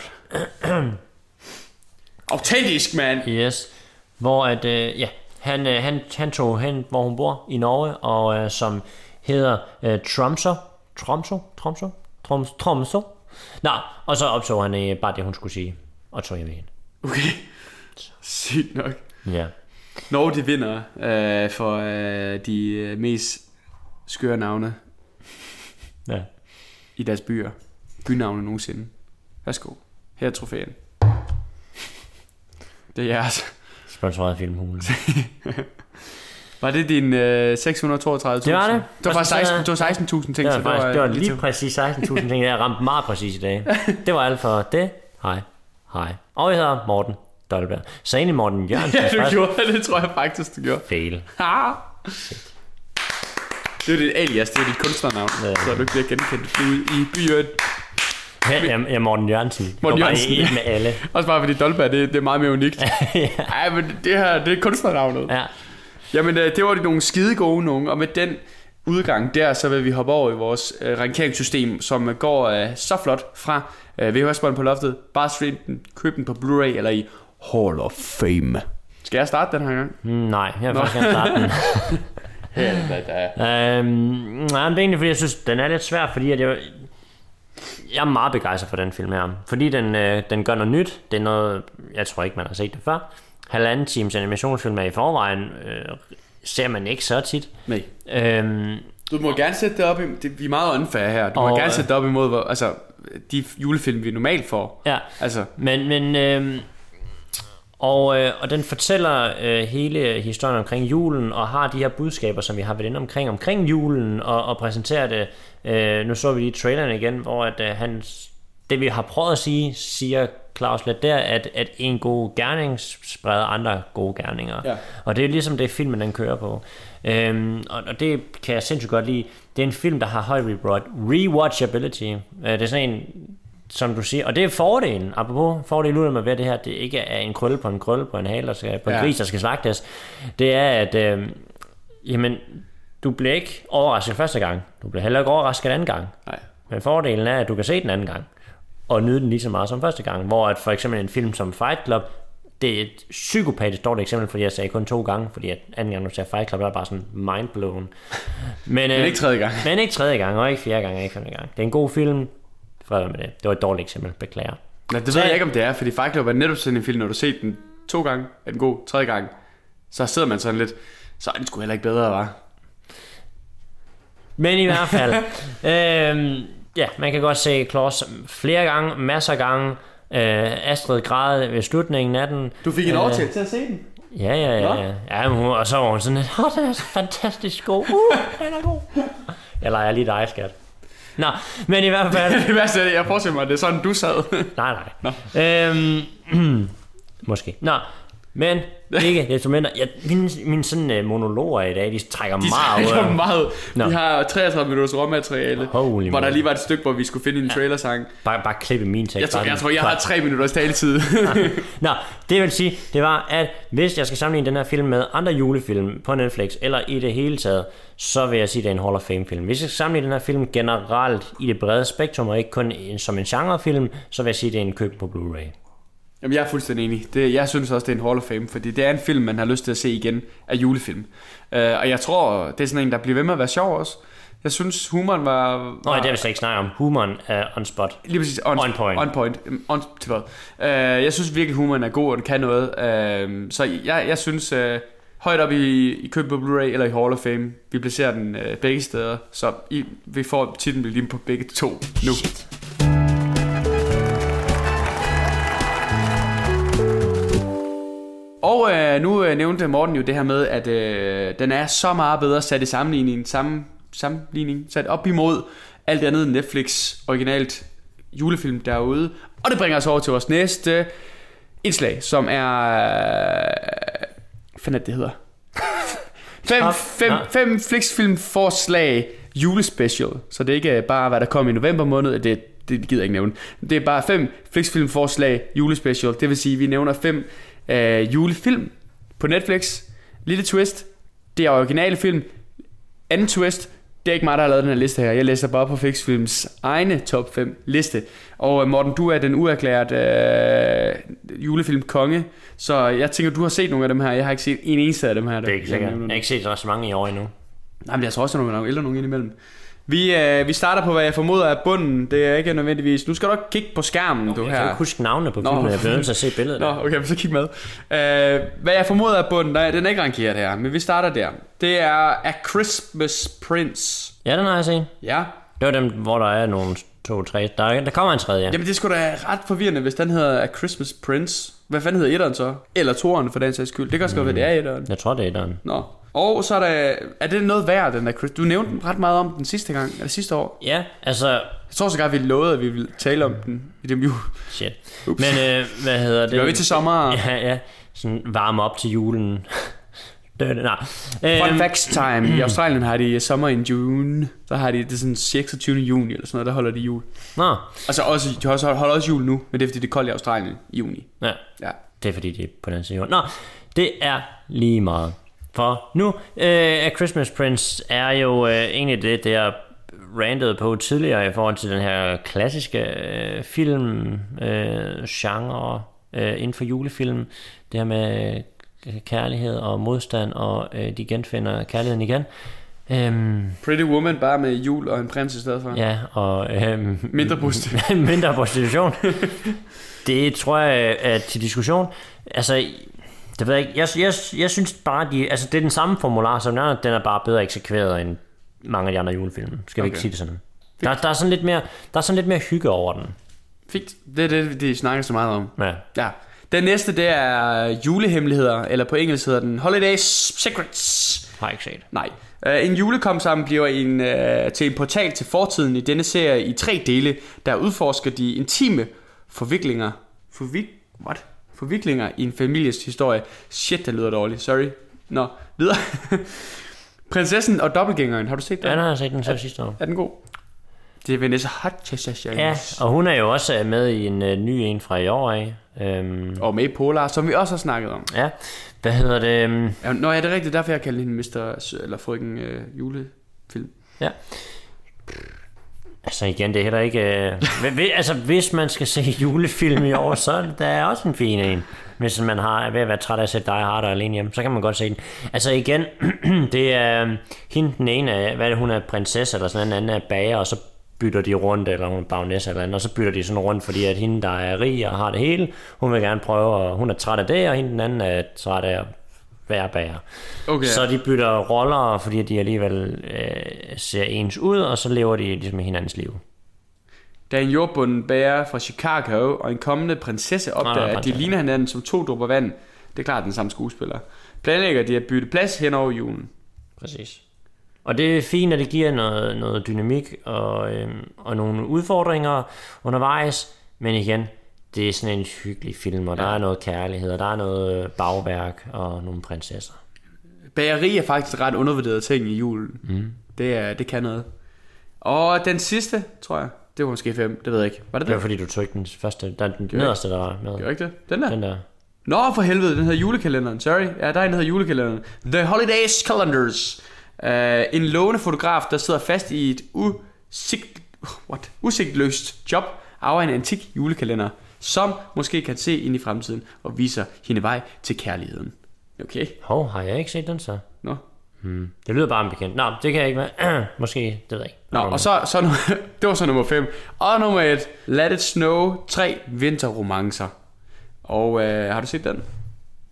autentisk, man. Yes. Hvor at øh, ja, han øh, han han tog hen, hvor hun bor i Norge, og øh, som hedder øh, Tromsø, Tromsø, Tromsø, Tromsø, Tromsø. Nå, og så opså han øh, bare det hun skulle sige og tog hjem igen. Okay. Sygt nok. Ja. Norge de vinder øh, for øh, de øh, mest skøre navne ja. i deres byer. Bynavne nogensinde. Værsgo. Her er trofæen. Det er jeres. Sponsoreret filmhulen. Var det din øh, seks hundrede og toogtredive tusind? Det var det. Det var, var seksten tusind ting. Det var, så faktisk, det var lige præcis seksten tusind ting. Jeg ramte meget præcis i dag. Det var alt for det. Hej. Hej. Og jeg hedder Morten Dolberg. Så egentlig Morten Jørgensen. Ja, du gjorde det. Det tror jeg faktisk, du gjorde. Fail. Ah. Det er dit alias, det er dit kunstnernavn, ja. Så er du ikke blevet genkendt i byen. Ja, ja, Morten Jørgensen. Morten Jørgensen. Bare med alle. Også bare fordi Dolberg, det, det er meget mere unikt. Ja. Ej, men det her, det er kunstnernavnet. Ja. Jamen, det var de nogle skide gode nogen, og med den udgang der, så vil vi hoppe over i vores øh, rankeringssystem, som går øh, så flot fra øh, V H S-bånd på loftet, bare stream den, køb den på Blu-ray eller i Hall of Fame. Skal jeg starte den her gang? Mm, nej, jeg vil faktisk gerne starte den. Ja, det er øhm, nej, det er egentlig fordi jeg synes den er lidt svær, fordi at jeg, jeg er meget begejstret for den film her, fordi den, øh, den gør noget nyt. Det er noget jeg tror ikke man har set det før. Halvanden times animationsfilm er i forvejen øh, ser man ikke så tit. Nej. Øhm, du må gerne sætte det op i, det, vi er meget unfair her. Du og, må gerne sætte det op imod hvor, altså, de julefilm vi normalt får. Ja. Altså. Men, men øh, Og, øh, og den fortæller øh, hele historien omkring julen, og har de her budskaber, som vi har været inde omkring, omkring julen, og, og præsenterer det. Øh, nu så vi lige traileren igen, hvor at, øh, han, det vi har prøvet at sige, siger Klaus lidt der, at, at en god gerning spreder andre gode gerninger. Ja. Og det er ligesom det filmen, den kører på. Øhm, og, og det kan jeg sindssygt godt lide. Det er en film, der har høj rewatchability. Øh, det er sådan en... som du siger, og det er fordelen, apropos fordelen ud af mig ved det her, det ikke er en krølle på en krølle på en hale, der skal, på en ja. gris, der skal slagtes, det er, at øh, jamen, du bliver ikke overrasket første gang, du bliver heller ikke overrasket anden gang. Nej. Men fordelen er, at du kan se den anden gang, og nyde den lige så meget som første gang, hvor at for eksempel en film som Fight Club, det er et psykopatisk dårligt eksempel, fordi jeg sagde kun to gange, fordi at anden gang, du ser Fight Club, der er bare sådan mindblown. Men, øh, men ikke tredje gang. Men ikke tredje gang, og ikke fjerde gang, og ikke femte gang. Det er en god film, med det. Det var et dårligt eksempel, beklager. Nej, det ved jeg ikke om det er, fordi Fight Club er netop sådan en film, når du ser den to gange, er den god, tredje gang, så sidder man sådan lidt, så er den sgu heller ikke bedre, var. Men i hvert fald, øhm, ja, man kan godt se Klaus flere gange, masser af gange, øh, Astrid græd ved slutningen af den. Du fik en øh, overtægt til at se den? Ja, ja, ja. ja. ja hun, og så var hun sådan lidt, åh, oh, den er så fantastisk god, uh, den er god. Jeg leger lige dig, skat. Nå, men i hvert fald... det værste er, jeg forestiller mig, det er sådan, du sad. nej, nej. Nå. Øhm, måske. Nå, men ikke desto mindre. Jeg, mine, mine sådan uh, monologer i dag, de trækker de meget ud. De trækker meget ud. Vi har treogtredive minutters råmateriale, holy hvor man. Der lige var et stykke, hvor vi skulle finde en ja. trailersang. Bare, bare klippe min tekst. Jeg tror, jeg, tror, jeg har tre minutters taletid. Nå, det vil sige, det var, at hvis jeg skal sammenligne den her film med andre julefilm på Netflix, eller i det hele taget, så vil jeg sige, at det er en Hall of Fame-film. Hvis jeg sammenligner den her film generelt i det brede spektrum, og ikke kun som en genrefilm, så vil jeg sige, at det er en køb på Blu-ray. Jamen, jeg er fuldstændig enig. Det, jeg synes også, det er en Hall of Fame, fordi det er en film, man har lyst til at se igen af julefilm. Uh, og jeg tror, det er sådan en, der bliver ved med at være sjov også. Jeg synes, humoren var... var... Nå, det vil jeg slet ikke snakke om. Humoren er on spot. Lige præcis. On, on point. On point. On, til hvad? Uh, jeg synes virkelig, humoren er god, og den kan noget. Uh, så jeg, jeg synes... Uh, højt op i, i køb på Blu-ray eller i Hall of Fame. Vi placerer den øh, begge steder, så I, vi får titlen lige på begge to nu. Shit. Og øh, nu øh, nævnte Morten jo det her med, at øh, den er så meget bedre sat i sammenligning, sammen, sammenligning sat op imod alt andet end Netflix originalt julefilm derude. Og det bringer os over til vores næste indslag, som er... Øh, Hvad det hedder? fem, fem, fem Flixfilm-forslag julespecial. Så det er ikke bare, hvad der kom i november måned. Det, det gider jeg ikke nævne. Det er bare fem Flixfilm-forslag julespecial. Det vil sige, at vi nævner fem øh, julefilm på Netflix. Lille twist. Det er originale film. Anden twist. Det er ikke mig, der har lavet den her liste her. Jeg læser bare på Flixfilms egne top fem liste. Og Morten, du er den uerklæret øh, julefilmkonge, så jeg tænker, du har set nogle af dem her. Jeg har ikke set en eneste af dem her. Det er ikke sikkert. Jeg har ikke set så mange i år endnu. Nej, men jeg tror også, der er nogle ældre nogen indimellem. Vi, øh, vi starter på, hvad jeg formoder er bunden. Det er ikke nødvendigvis... Nu skal du ikke kigge på skærmen, okay, du her. Jeg kan ikke huske navnene på filmen. Jeg bliver nødt til at se billedet. Nå, okay, så kig med. Øh, hvad jeg formoder er bunden, nej, den er ikke rangeret her, men vi starter der. Det er A Christmas Prince. Ja, den har jeg set. Ja. Det var dem, hvor der er nogle to, tre... Der, der kommer en tredje. Jamen, det skulle da ret forvirrende, hvis den hedder A Christmas Prince. Hvad fanden hedder etteren så? Eller toeren, for den sags skyld. Det kan også godt mm. være, det er etteren. Jeg tror, det er etteren. Nå. Og så er der, er det noget værd, den der Chris? Du nævnte den ret meget om den sidste gang, eller sidste år. Ja, altså... Jeg tror så godt, vi lovede, at vi ville tale om den i det jul. Shit. Ups. Men øh, hvad hedder det? Det var vi til sommer. Ja, ja. Sådan varme op til julen. det var det, nej. Fun æm... facts time. I Australien har de sommer i june. Så har de det sådan seksogtyvende juni eller sådan noget, der holder de jul. Nå. Altså også, de holder også jul nu, men det er fordi det er koldt i Australien i juni. Ja. Ja. Det er fordi det er på den side jul. Nå, det er lige meget. for nu. Uh, A Christmas Prince er jo uh, egentlig det, der rantede på tidligere i forhold til den her klassiske uh, film, uh, genre uh, inden for julefilm. Det her med kærlighed og modstand, og uh, de genfinder kærligheden igen. Um, Pretty Woman bare med jul og en prins i stedet for. Ja, og um, mindre prostitution. mindre prostitution. Det tror jeg er til diskussion. Altså, det ved jeg ikke. Jeg, jeg, jeg synes bare, de, altså det er den samme formular, som den er, den er bare bedre eksekveret end mange af de andre julefilm. Skal vi okay. ikke sige det sådan? Der, der er sådan lidt mere, der er sådan lidt mere hygge over den. Fint. Det er det, de snakker så meget om. Ja. ja. Den næste, det er julehemmeligheder, eller på engelsk hedder den Holiday Secrets. Har jeg ikke set. Nej. Uh, en julekomsammen bliver en, uh, til en portal til fortiden i denne serie i tre dele, der udforsker de intime forviklinger Forvik... What? Forviklinger i en families historie. Shit, det lyder dårligt, sorry. Nå, videre. Prinsessen og dobbeltgængeren, har du set den? Ja, den har jeg set den så sidste år. Er den god? Det er Vanessa Hudgens. Ja, og hun er jo også med i en uh, ny en fra i år af. Øhm... Og med Polar, som vi også har snakket om. Ja, hvad hedder det? Um... Ja, nå, ja, det er rigtigt, derfor jeg kaldte hende mister S- eller frøken uh, julefilm. Ja. Altså igen, det er heller ikke... Uh... altså, hvis man skal se julefilm i år, så der er også en fin en. Hvis man har, er ved at være træt af at se Die Hard og alene hjem, så kan man godt se den. Altså igen, det er hende den ene af, hvad er det, hun er prinsesse eller sådan en anden af bager, og så bytter de rundt, eller hun er bagnæsse eller andet, og så bytter de sådan rundt, fordi at hende, der er rig og har det hele, hun vil gerne prøve, og hun er træt af det, og hende den anden er træt af at være bager. Okay. Så de bytter roller, fordi de alligevel øh, ser ens ud, og så lever de ligesom hinandens liv. Da en jordbunden bager fra Chicago og en kommende prinsesse opdager, ah, at de ligner hinanden som to dråber vand, det er klart den samme skuespiller, planlægger de at bytte plads hen over julen. Præcis. Og det er fint, at det giver noget, noget dynamik og, øhm, og nogle udfordringer undervejs, men igen, det er sådan en hyggelig film, og ja. Der er noget kærlighed, og der er noget bagværk og nogle prinsesser. Bageri er faktisk ret undervurderet ting i julen. Mm. Det, er, det kan noget. Og den sidste, tror jeg, det var måske fem, det ved jeg ikke. Var det det? Det var fordi, du trykkede den første, der den nederste, der var med. Gjorde ikke det? Den der? Den der. Nå, for helvede, den hedder julekalenderen, sorry. Ja, der er en, der hedder julekalenderen. The Holiday Calendars. Uh, en lovende fotograf, der sidder fast i et usigt, what? usigtløst job, arver en antik julekalender, som måske kan se ind i fremtiden og viser hende vej til kærligheden. Okay. Hov, har jeg ikke set den så? Nå. No. Hmm. Det lyder bare bekendt. Nå, det kan jeg ikke være. Måske, det ved jeg ikke. Nå, og så, så det var så nummer fem. Og nummer et, Let It Snow, tre vinterromancer. Og uh, har du set den?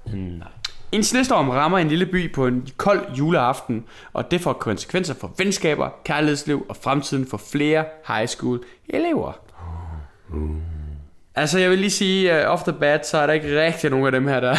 Nej. En snestorm rammer en lille by på en kold juleaften, og det får konsekvenser for venskaber, kærlighedsliv og fremtiden for flere high school elever. Altså jeg vil lige sige, uh, off the bat, så er der ikke rigtig nogen af dem her, der...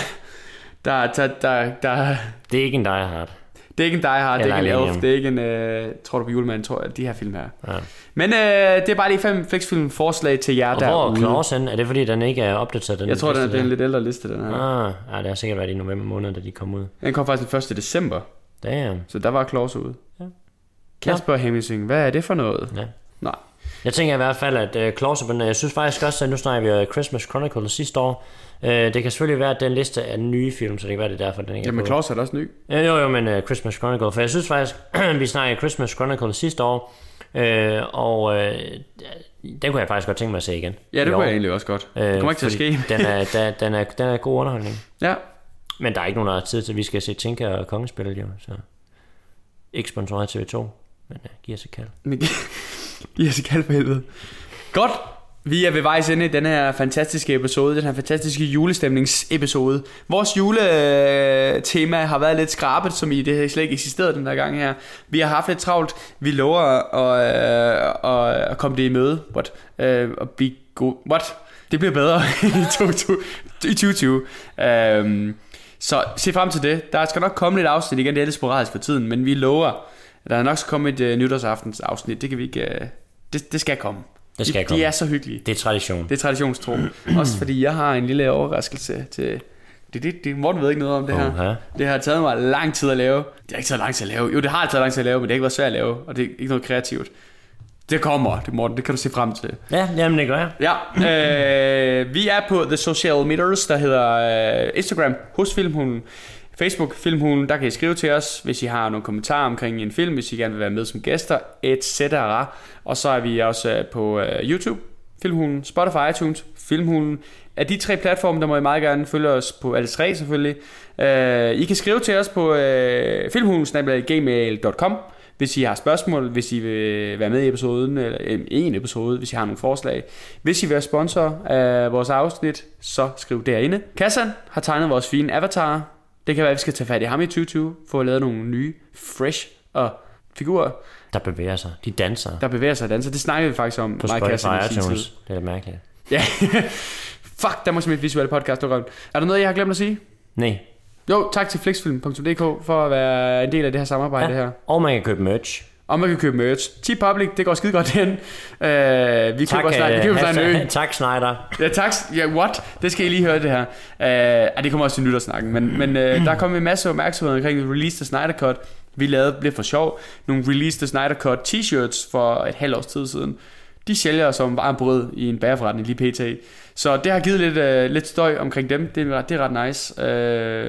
der, der, der, der det er ikke en Die Hard. Det er ikke en Die Hard, det er ikke en Elf, det er ikke en... Uh, tror du på julemanden, tror jeg, de her film her. Ja. Men uh, det er bare lige fem Flixfilm forslag til jer og derude. Og hvor er Klaus hen? Er det fordi, den ikke er opdateret? Den jeg tror, den er, det er en lidt ældre liste, den her. Ah, ja, det har sikkert været i november måned, da de kom ud. Den kom faktisk den første december. Damn. Så der var Klaus ude. Ja. Kasper Hemmingsen, hvad er det for noget? Ja. Nej. Jeg tænker i hvert fald, at uh, Klaus, men jeg synes faktisk også, at nu snakker vi uh, Christmas Chronicles sidste år. Uh, det kan selvfølgelig være, at den liste er nye film, så det kan være, det er derfor, den ikke er. Jamen, Klaus er da også ny. Uh, jo, jo, men uh, Christmas Chronicles. For jeg synes faktisk, vi snakkede Christmas Chronicles sidste år, uh, og uh, den kunne jeg faktisk godt tænke mig at se igen. Ja, det kunne jeg egentlig også godt. Uh, det kommer ikke til at ske. den, er, da, den, er, den er god underholdning. Ja. Men der er ikke nogen, der har tid til, vi skal se Tinker og Kongespil, jo. Så ikke sponsoreret T V to, men uh, giver sig kald. Jeg skal kalde for helvede. Godt, vi er ved vejs ende i den her fantastiske episode, den her fantastiske julestemningsepisode. Vores juletema har været lidt skrabet, som i det her slet ikke eksisterede den der gang her. Vi har haft lidt travlt, vi lover at, at, at komme det i møde. What? At blive gode. What? Det bliver bedre i tyve tyve. Så se frem til det. Der skal nok komme lidt afsnit igen, det er lidt sporadisk for tiden, men vi lover. Der er nok så kommet et uh, nytårsaftens afsnit. Det kan vi ikke uh, det, det skal komme. Det skal de, komme. De er så hyggelige. Det er tradition. Det er traditionstro. Også fordi jeg har en lille overraskelse til det, det, det, Morten ved ikke noget om det her. Uh-huh. Det har taget mig lang tid at lave. Det har ikke taget lang tid at lave. Jo, det har taget lang tid at lave, men det har ikke været svært at lave. Og det er ikke noget kreativt. Det kommer, det, Morten. Det kan du se frem til. Ja, jamen det gør jeg. Ja, øh, vi er på the social meters, der hedder øh, Instagram hos Filmhunden. Facebook, Filmhulen, der kan I skrive til os, hvis I har nogle kommentarer omkring en film, hvis I gerne vil være med som gæster, et cetera. Og så er vi også på YouTube, Filmhulen, Spotify, iTunes, Filmhulen. Af de tre platforme, der må I meget gerne følge os på alle tre selvfølgelig. I kan skrive til os på filmhulen snabel-a gmail punktum com, hvis I har spørgsmål, hvis I vil være med i episoden, eller en episode, hvis I har nogle forslag. Hvis I vil være sponsor af vores afsnit, så skriv derinde. Kassan har tegnet vores fine avatar. Det kan være, at vi skal tage fat i ham i tyve tyve, for at lave nogle nye, fresh og figurer. Der bevæger sig. De danser. Der bevæger sig og danser. Det snakkede vi faktisk om. På Spotify og iTunes. Det er da mærkeligt. Ja. Fuck, der må simpelthen et visuelt podcast. Er der noget, jeg har glemt at sige? Nej. Jo, tak til flixfilm punktum d k for at være en del af det her samarbejde ja. her. Og man kan købe merch. Og man kan købe merch. T-Public, det går skide godt hen. Uh, vi tak, køber snart. Uh, hashtag, tak, Snyder. Ja, tak. Ja, what? Det skal I lige høre, det her. Uh, det kommer også til nytårssnakken. Men, men uh, der er kommet en masse opmærksomhed omkring Release the Snyder Cut. Vi lavede lidt for sjov nogle Release the Snyder Cut t-shirts for et halvt års tid siden. De sælger som varmt brød i en bagerforretning lige pt. Så det har givet lidt, uh, lidt støj omkring dem. Det er, det er ret nice.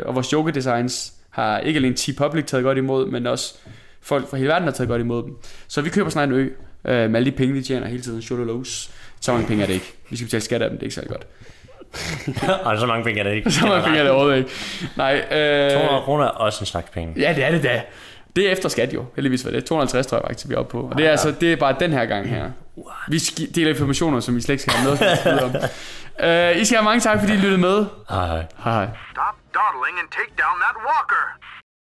Uh, og vores joke designs har ikke alene T-Public taget godt imod, men også folk fra hele verden har taget godt imod dem. Så vi køber snart en ø uh, med alle de penge, de tjener hele tiden. Shodolos. Så mange penge er det ikke. Vi skal betale skat af dem, det er ikke særlig godt. Og så mange penge er det ikke. Så mange penge er det overhovedet ikke. Nej, uh... to hundrede kroner er også en slags penge. Ja, det er det da. Det er efter skat jo, heldigvis var det. to hundrede og halvtreds tror jeg faktisk, vi er oppe på. Og det er, altså, det er bare den her gang her. Vi deler informationer, som I slet ikke skal have med. uh, I skal have mange tak, fordi I lyttede med. Hej hej. Stop dawdling and take down that walker.